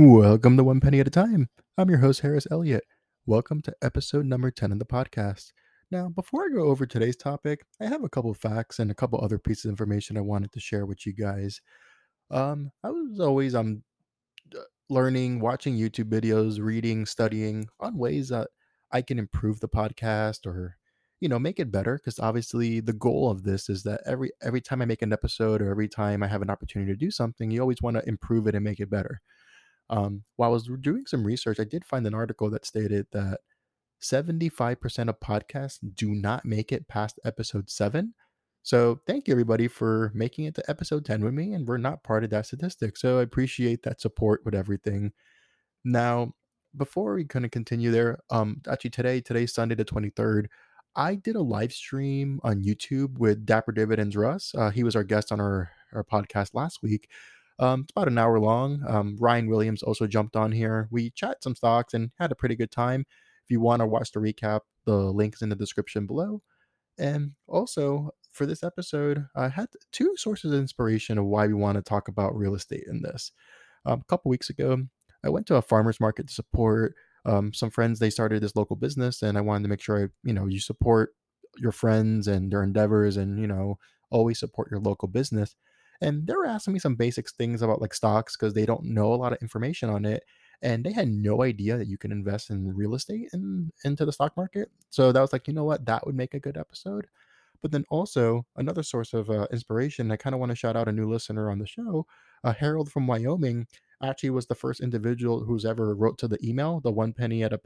Welcome to One Penny at a Time. I'm your host, Harris Elliott. Welcome to episode number 10 of the podcast. Now, before I go over today's topic, I have a couple of facts and a couple other pieces of information I wanted to share with you guys. I'm learning, watching YouTube videos, reading, studying on ways that I can improve the podcast or, you know, make it better. Because obviously the goal of this is that every time I make an episode or every time I have an opportunity to do something, you always want to improve it and make it better. While I was doing some research, I did find an article that stated that 75% of podcasts do not make it past episode 7. So thank you everybody for making it to episode 10 with me. And we're not part of that statistic. So I appreciate that support with everything. Now, before we kind of continue there, actually today's Sunday the 23rd, I did a live stream on YouTube with Dapper Dividends Russ. He was our guest on our podcast last week. It's about an hour long. Ryan Williams also jumped on here. We chat some stocks and had a pretty good time. If you want to watch the recap, the link is in the description below. And also for this episode, I had two sources of inspiration of why we want to talk about real estate in this. A couple weeks ago, I went to a farmer's market to support some friends. They started this local business and I wanted to make sure, you support your friends and their endeavors and, always support your local business. And they were asking me some basic things about like stocks because they don't know a lot of information on it. And they had no idea that you can invest in real estate and into the stock market. So that was like, you know what, that would make a good episode. But then also another source of inspiration, I kind of want to shout out a new listener on the show. Harold from Wyoming actually was the first individual who's ever wrote to the email, the one penny at a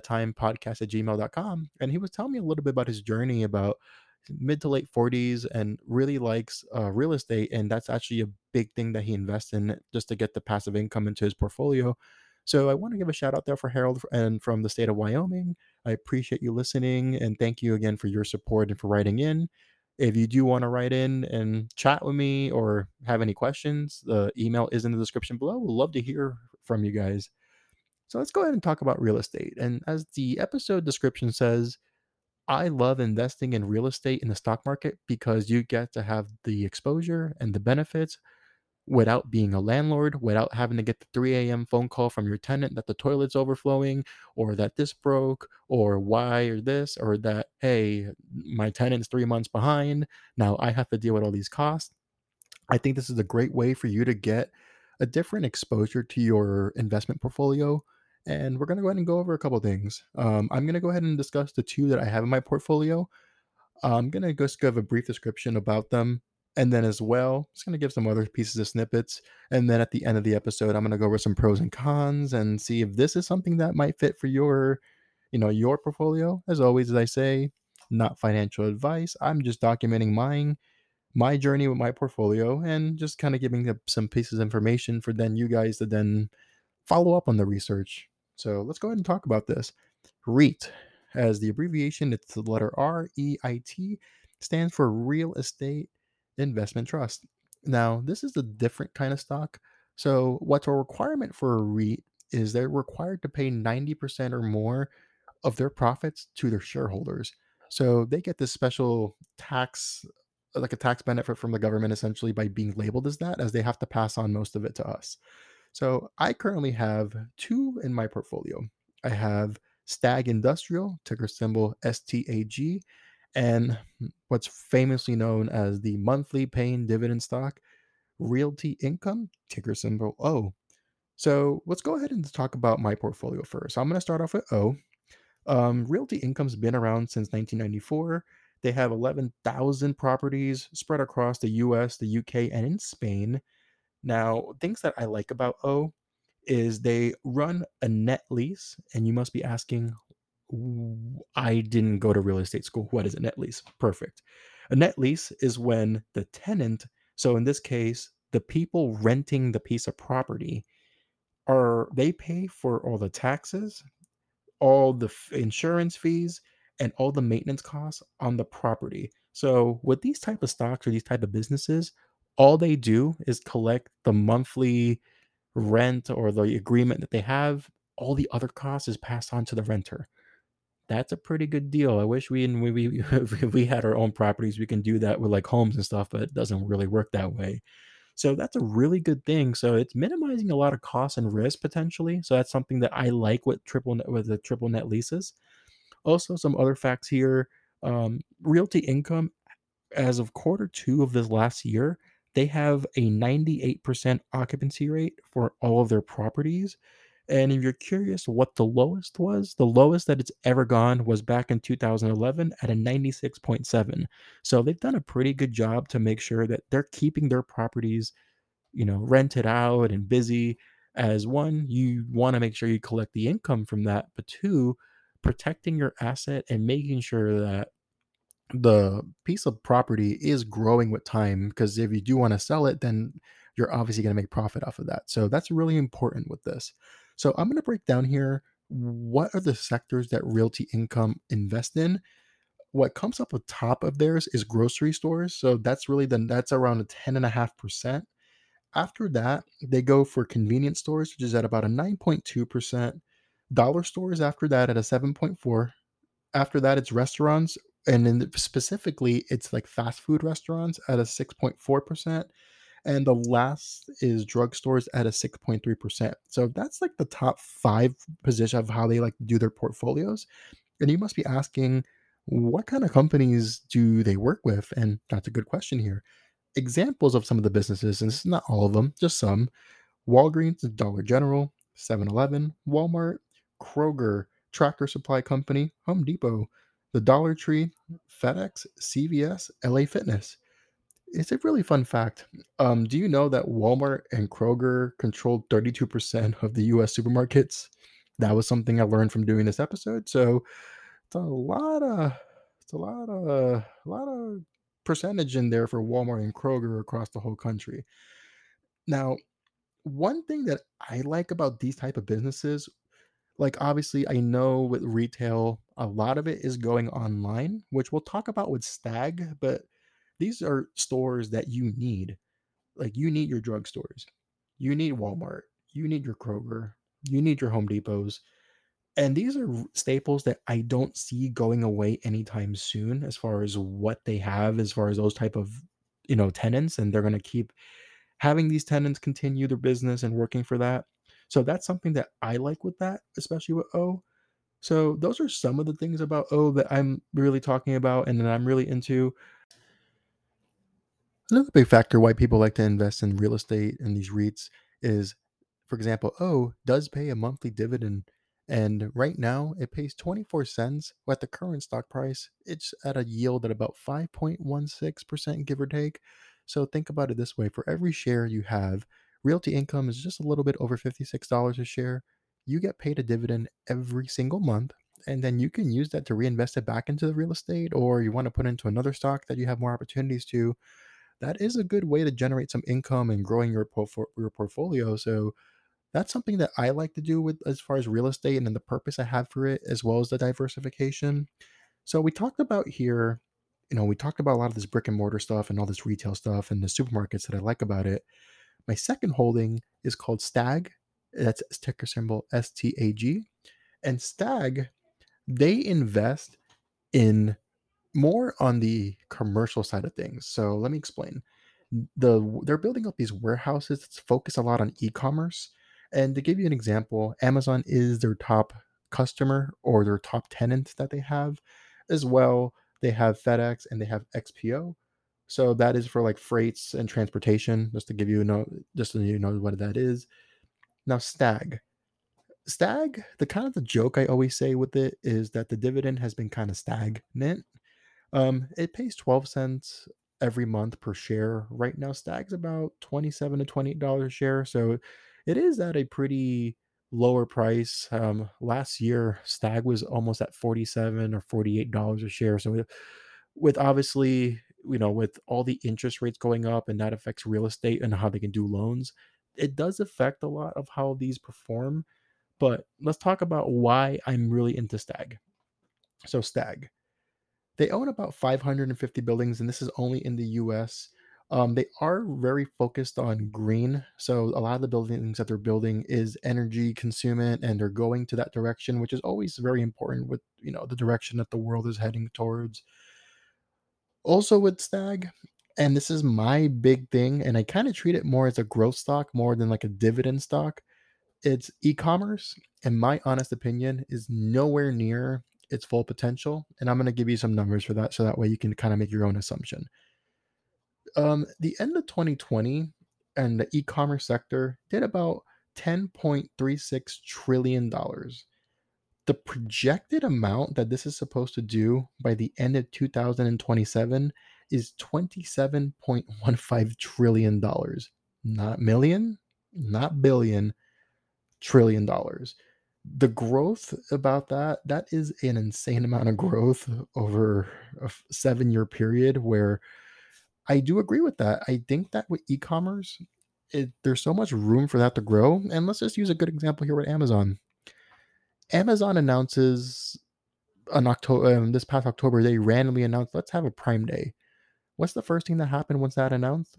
time podcast@gmail.com. And he was telling me a little bit about his journey about mid to late 40s and really likes real estate. And that's actually a big thing that he invests in just to get the passive income into his portfolio. So I want to give a shout out there for Harold and from the state of Wyoming. I appreciate you listening and thank you again for your support and for writing in. If you do want to write in and chat with me or have any questions, the email is in the description below. We'd love to hear from you guys. So let's go ahead and talk about real estate. And as the episode description says, I love investing in real estate in the stock market because you get to have the exposure and the benefits without being a landlord, without having to get the 3 a.m. phone call from your tenant that the toilet's overflowing or that this broke or why or this or that, hey, my tenant's 3 months behind. Now I have to deal with all these costs. I think this is a great way for you to get a different exposure to your investment portfolio. And we're going to go ahead and go over a couple of things. I'm going to go ahead and discuss the two that I have in my portfolio. I'm going to just give a brief description about them. And then as well, just going to give some other pieces of snippets. And then at the end of the episode, I'm going to go over some pros and cons and see if this is something that might fit for your, your portfolio. As always, as I say, not financial advice. I'm just documenting my journey with my portfolio and just kind of giving up some pieces of information for then you guys to then follow up on the research. So let's go ahead and talk about this. REIT, as the abbreviation, it's the letter REIT, stands for Real Estate Investment Trust. Now, this is a different kind of stock. So what's a requirement for a REIT is they're required to pay 90% or more of their profits to their shareholders. So they get this special tax, like a tax benefit from the government, essentially by being labeled as that, as they have to pass on most of it to us. So I currently have two in my portfolio. I have Stag Industrial, ticker symbol STAG, and what's famously known as the monthly paying dividend stock, Realty Income, ticker symbol O. So let's go ahead and talk about my portfolio first. So I'm going to start off with O. Realty Income's been around since 1994. They have 11,000 properties spread across the US, the UK, and in Spain. Now, things that I like about O is they run a net lease, and you must be asking, I didn't go to real estate school. What is a net lease? Perfect. A net lease is when the tenant, so in this case, the people renting the piece of property, they pay for all the taxes, all the insurance fees, and all the maintenance costs on the property. So with these type of stocks or these type of businesses, all they do is collect the monthly rent or the agreement that they have. All the other costs is passed on to the renter. That's a pretty good deal. I wish if we had our own properties, we can do that with like homes and stuff, but it doesn't really work that way. So that's a really good thing. So it's minimizing a lot of costs and risk potentially. So that's something that I like with the triple net leases. Also, some other facts here. Realty Income, as of quarter two of this last year, they have a 98% occupancy rate for all of their properties. And if you're curious what the lowest was, the lowest that it's ever gone was back in 2011 at a 96.7. So they've done a pretty good job to make sure that they're keeping their properties, you know, rented out and busy. As one, you want to make sure you collect the income from that, but two, protecting your asset and making sure that the piece of property is growing with time, because if you do want to sell it, then you're obviously going to make profit off of that. So that's really important with this. So I'm going to break down here what are the sectors that Realty Income invest in. What comes up at top of theirs is grocery stores. So that's really that's around a 10.5%. After that, they go for convenience stores, which is at about a 9.2%. Dollar stores after that at a 7.4%. After that, it's restaurants. And then specifically, it's like fast food restaurants at a 6.4%. And the last is drugstores at a 6.3%. So that's like the top five position of how they like to do their portfolios. And you must be asking, what kind of companies do they work with? And that's a good question here. Examples of some of the businesses, and this is not all of them, just some: Walgreens, Dollar General, 7-Eleven, Walmart, Kroger, Tractor Supply Company, Home Depot, the Dollar Tree, FedEx, CVS, LA Fitness. It's a really fun fact. Do you know that Walmart and Kroger controlled 32% of the U.S. supermarkets? That was something I learned from doing this episode. So it's a lot of percentage in there for Walmart and Kroger across the whole country. Now, one thing that I like about these type of businesses, like obviously I know with retail, a lot of it is going online, which we'll talk about with Stag, but these are stores that you need. Like you need your drugstores, you need Walmart, you need your Kroger, you need your Home Depots. And these are staples that I don't see going away anytime soon as far as what they have, as far as those type of, you know, tenants. And they're going to keep having these tenants continue their business and working for that. So that's something that I like with that, especially with O. So those are some of the things about O that I'm really talking about and that I'm really into. Another big factor why people like to invest in real estate and these REITs is, for example, O does pay a monthly dividend. And right now it pays 24 cents at the current stock price. It's at a yield at about 5.16%, give or take. So think about it this way. For every share you have, Realty Income is just a little bit over $56 a share. You get paid a dividend every single month, and then you can use that to reinvest it back into the real estate, or you want to put into another stock that you have more opportunities to. That is a good way to generate some income and growing your portfolio. So that's something that I like to do with as far as real estate and then the purpose I have for it, as well as the diversification. So we talked about here, you know, we talked about a lot of this brick and mortar stuff and all this retail stuff and the supermarkets that I like about it. My second holding is called Stag. That's ticker symbol STAG. And Stag, they invest in more on the commercial side of things. So let me explain. They're building up these warehouses that focus a lot on e-commerce. And to give you an example, Amazon is their top customer or their top tenant that they have. As well, they have FedEx and they have XPO. So that is for like freights and transportation, just so you know what that is. Now Stag, the joke I always say with it is that the dividend has been kind of stagnant. It pays 12 cents every month per share. Right now, Stag's about $27 to $28 a share. So it is at a pretty lower price. Last year, Stag was almost at $47 or $48 a share. So with obviously, you know, with all the interest rates going up, and that affects real estate and how they can do loans, it does affect a lot of how these perform. But let's talk about why I'm really into Stag. So Stag, they own about 550 buildings, and this is only in the U.S. They are very focused on green. So a lot of the buildings that they're building is energy consuming, and they're going to that direction, which is always very important with, you know, the direction that the world is heading towards. Also with Stag, and this is my big thing, and I kind of treat it more as a growth stock more than like a dividend stock. It's e-commerce, in my honest opinion, is nowhere near its full potential. And I'm going to give you some numbers for that, so that way you can kind of make your own assumption. The end of 2020 and the e-commerce sector did about $10.36 trillion. The projected amount that this is supposed to do by the end of 2027 is $27.15 trillion. Not million, not billion, trillion dollars. The growth about that is an insane amount of growth over a 7-year period, where I do agree with that. I think that with e-commerce, there's so much room for that to grow. And let's just use a good example here with Amazon. Amazon announces on October, this past October, they randomly announced, let's have a Prime Day. What's the first thing that happened once that announced?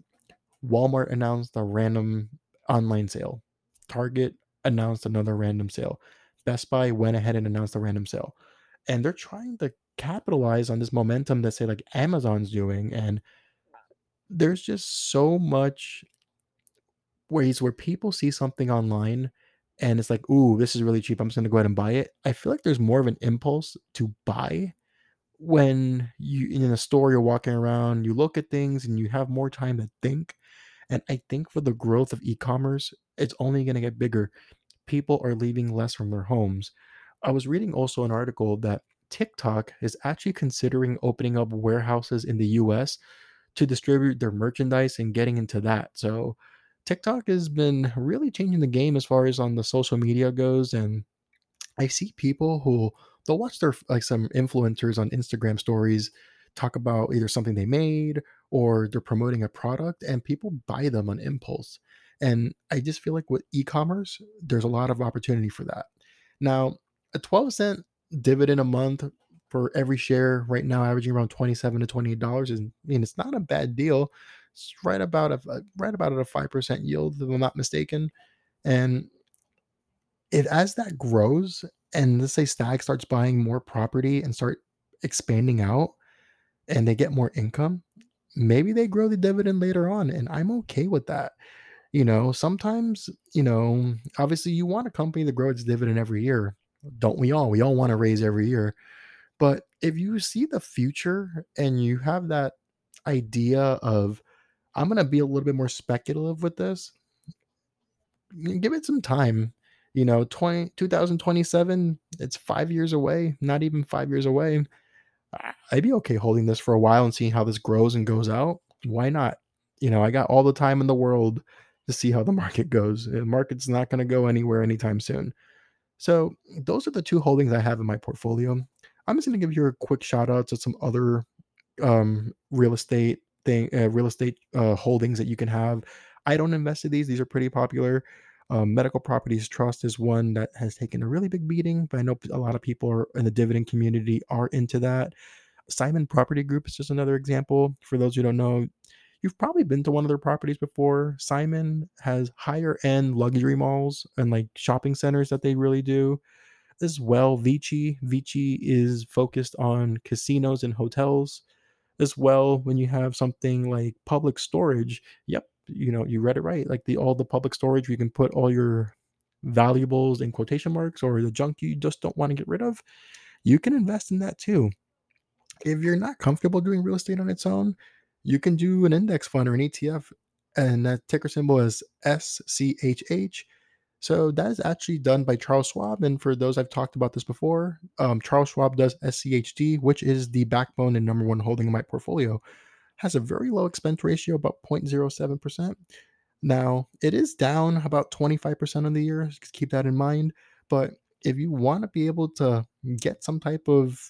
Walmart announced a random online sale. Target announced another random sale. Best Buy went ahead and announced a random sale. And they're trying to capitalize on this momentum that, say, like Amazon's doing. And there's just so much ways where people see something online and it's like, ooh, this is really cheap, I'm just going to go ahead and buy it. I feel like there's more of an impulse to buy when you in a store, you're walking around, you look at things and you have more time to think. And I think for the growth of e-commerce, it's only going to get bigger. People are leaving less from their homes. I was reading also an article that TikTok is actually considering opening up warehouses in the US to distribute their merchandise and getting into that. So TikTok has been really changing the game as far as on the social media goes. And I see people who, they'll watch their, like, some influencers on Instagram stories talk about either something they made or they're promoting a product, and people buy them on impulse. And I just feel like with e-commerce, there's a lot of opportunity for that. Now, a 12-cent dividend a month for every share right now, averaging around $27 to $28, is, I mean, it's not a bad deal. It's right about at a 5% yield, if I'm not mistaken. And if as that grows, and let's say Stag starts buying more property and start expanding out, and they get more income, maybe they grow the dividend later on, and I'm okay with that. You know, sometimes, you know, obviously you want a company to grow its dividend every year, don't we all? We all want to raise every year. But if you see the future and you have that idea of, I'm going to be a little bit more speculative with this, give it some time. You know, 2027, it's 5 years away, not even 5 years away. I'd be okay holding this for a while and seeing how this grows and goes out. Why not? You know, I got all the time in the world to see how the market goes. The market's not going to go anywhere anytime soon. So those are the two holdings I have in my portfolio. I'm just going to give you a quick shout out to some other real estate holdings that you can have. I don't invest in these. These are pretty popular. Medical Properties Trust is one that has taken a really big beating, but I know a lot of people in the dividend community are into that. Simon Property Group is just another example. For those who don't know, you've probably been to one of their properties before. Simon has higher end luxury malls and like shopping centers that they really do as well. VICI is focused on casinos and hotels as well. When you have something like public storage, yep, you know, you read it right, like all the public storage where you can put all your valuables in quotation marks, or the junk you just don't want to get rid of, you can invest in that too. If you're not comfortable doing real estate on its own, you can do an index fund or an ETF, and that ticker symbol is SCHH. So that is actually done by Charles Schwab, and for those, I've talked about this before, Charles Schwab does SCHD, which is the backbone and number one holding in my portfolio. Has a very low expense ratio, about 0.07%. Now, it is down about 25% of the year. Keep that in mind. But if you want to be able to get some type of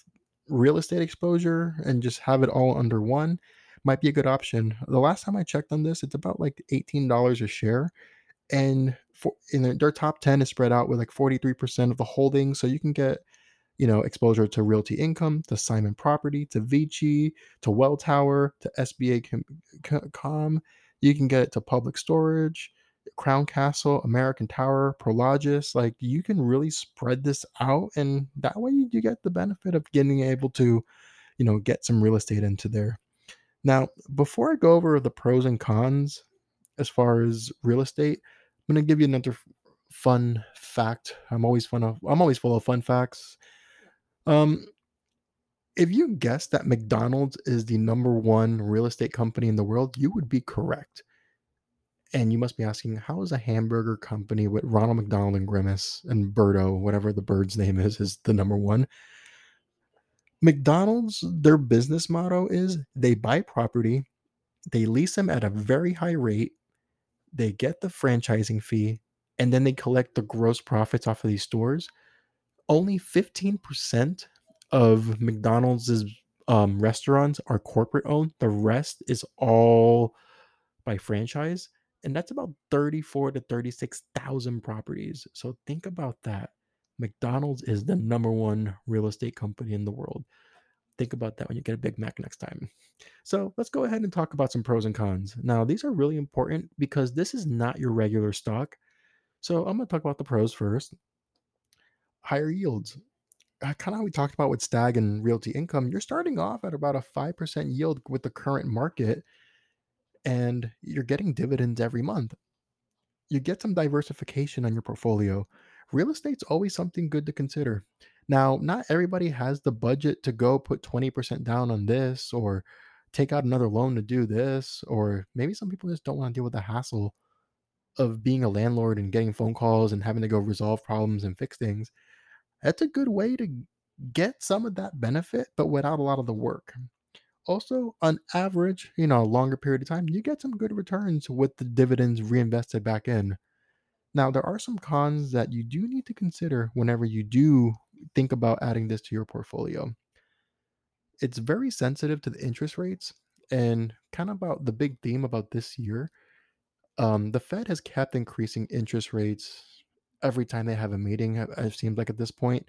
real estate exposure and just have it all under one, might be a good option. The last time I checked on this, it's about like $18 a share. And their top 10 is spread out with like 43% of the holdings. So you can get, you know, exposure to Realty Income, to Simon Property, to VICI, to Welltower, to SBA com. You can get it to Public Storage, Crown Castle, American Tower, Prologis. Like, you can really spread this out, and that way you get the benefit of getting able to, you know, get some real estate into there. Now, before I go over the pros and cons as far as real estate, I'm going to give you another fun fact. I'm always full of fun facts. If you guessed that McDonald's is the number one real estate company in the world, you would be correct. And you must be asking, how is a hamburger company with Ronald McDonald and Grimace and Birdo, whatever the bird's name is the number one? McDonald's, their business motto is they buy property, they lease them at a very high rate, they get the franchising fee, and then they collect the gross profits off of these stores. Only 15% of McDonald's restaurants are corporate owned. The rest is all by franchise. And that's about 34 to 36,000 properties. So think about that. McDonald's is the number one real estate company in the world. Think about that when you get a Big Mac next time. So let's go ahead and talk about some pros and cons. Now, these are really important because this is not your regular stock. So I'm going to talk about the pros first. Higher yields. Kind of how we talked about with Stag and Realty Income, you're starting off at about a 5% yield with the current market, and you're getting dividends every month. You get some diversification on your portfolio. Real estate's always something good to consider. Now, not everybody has the budget to go put 20% down on this or take out another loan to do this, or maybe some people just don't want to deal with the hassle of being a landlord and getting phone calls and having to go resolve problems and fix things. That's a good way to get some of that benefit, but without a lot of the work. Also, on average, a longer period of time, you get some good returns with the dividends reinvested back in. Now, there are some cons that you do need to consider whenever you do think about adding this to your portfolio. It's very sensitive to the interest rates, and kind of about the big theme about this year. The Fed has kept increasing interest rates every time they have a meeting, it seems like at this point.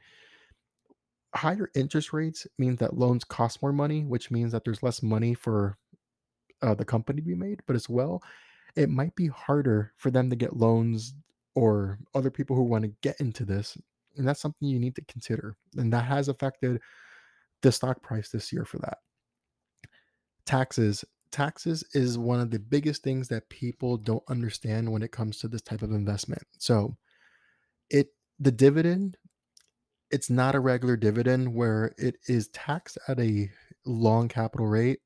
Higher interest rates means that loans cost more money, which means that there's less money for the company to be made. But as well, it might be harder for them to get loans or other people who want to get into this. And that's something you need to consider. And that has affected the stock price this year for that. Taxes. Taxes is one of the biggest things that people don't understand when it comes to this type of investment. So the dividend, it's not a regular dividend where it is taxed at a long capital rate.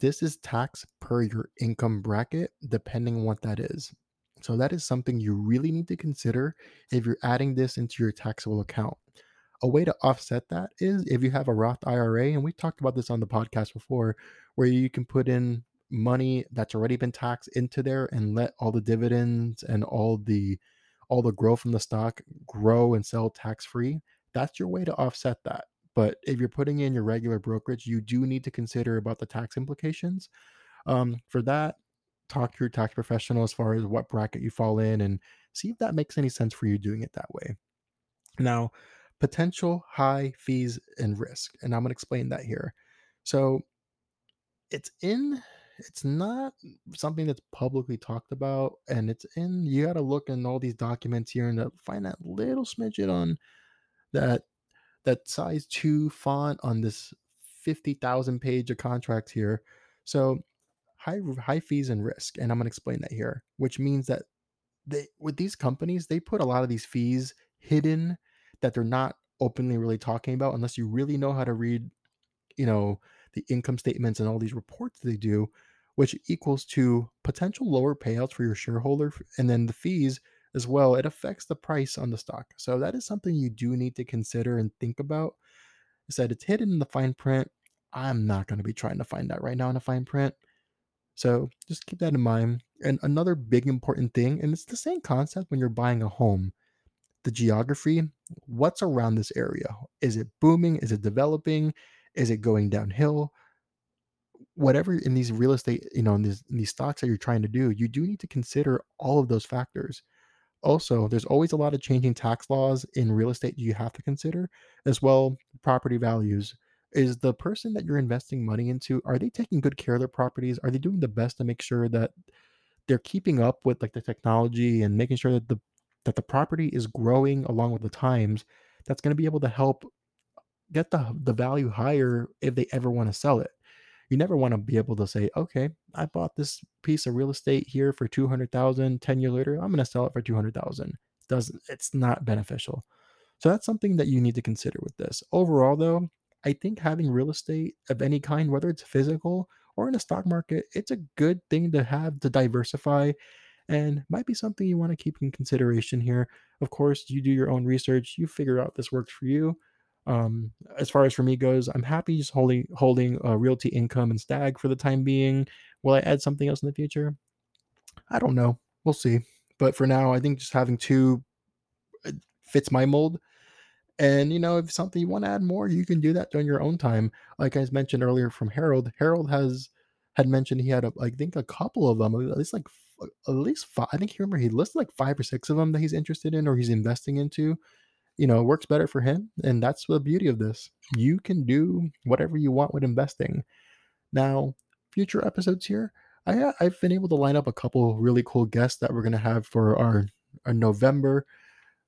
This is taxed per your income bracket, depending on what that is. So that is something you really need to consider if you're adding this into your taxable account. A way to offset that is if you have a Roth IRA, and we've talked about this on the podcast before, where you can put in money that's already been taxed into there and let all the dividends and all the growth from the stock grow and sell tax-free. That's your way to offset that. But if you're putting in your regular brokerage, you do need to consider about the tax implications. For that, talk to your tax professional as far as what bracket you fall in and see if that makes any sense for you doing it that way. Now, potential high fees and risk. And I'm going to explain that here. So it's not something that's publicly talked about, and you got to look in all these documents here and find that little smidget on that size 2 font on this 50,000 page of contract here. So high fees and risk. And I'm going to explain that here, which means that with these companies, they put a lot of these fees hidden that they're not openly really talking about unless you really know how to read, the income statements and all these reports they do, which equals to potential lower payouts for your shareholder. And then the fees as well, it affects the price on the stock. So that is something you do need to consider and think about. I said it's hidden in the fine print. I'm not going to be trying to find that right now in a fine print. So just keep that in mind. And another big important thing, and it's the same concept when you're buying a home, the geography, what's around this area. Is it booming? Is it developing? Is it going downhill? Whatever in these real estate, in these stocks that you're trying to do, you do need to consider all of those factors. Also, there's always a lot of changing tax laws in real estate you have to consider, as well property values. Is the person that you're investing money into, are they taking good care of their properties? Are they doing the best to make sure that they're keeping up with the technology and making sure that the property is growing along with the times? That's going to be able to help get the value higher if they ever want to sell it. You never want to be able to say, okay, I bought this piece of real estate here for $200,000. 10 years later, I'm going to sell it for $200,000. It's not beneficial. So that's something that you need to consider with this. Overall, though, I think having real estate of any kind, whether it's physical or in a stock market, it's a good thing to have to diversify, and might be something you want to keep in consideration here. Of course, you do your own research. You figure out this works for you. As far as for me goes, I'm happy just holding Realty Income and Stag for the time being. Will I add something else in the future? I don't know. We'll see. But for now, I think just having two fits my mold. And, you know, if something you want to add more, you can do that during your own time. Like I mentioned earlier from Harold, Harold had mentioned he had, I think, a couple of them, at least five. I think he listed like 5 or 6 of them that he's interested in or he's investing into. You know, it works better for him. And that's the beauty of this. You can do whatever you want with investing. Now, future episodes here, I've been able to line up a couple really cool guests that we're going to have for our November.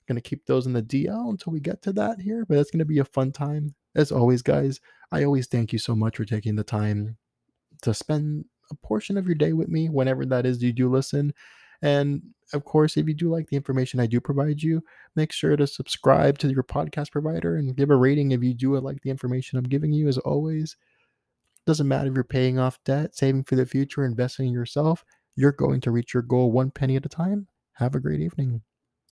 Going to keep those in the DL until we get to that here, but it's going to be a fun time. As always, guys, I always thank you so much for taking the time to spend a portion of your day with me, whenever that is you do listen. And of course, if you do like the information I do provide you, make sure to subscribe to your podcast provider and give a rating if you do like the information I'm giving you. As always, doesn't matter if you're paying off debt, saving for the future, investing in yourself, you're going to reach your goal one penny at a time. Have a great evening.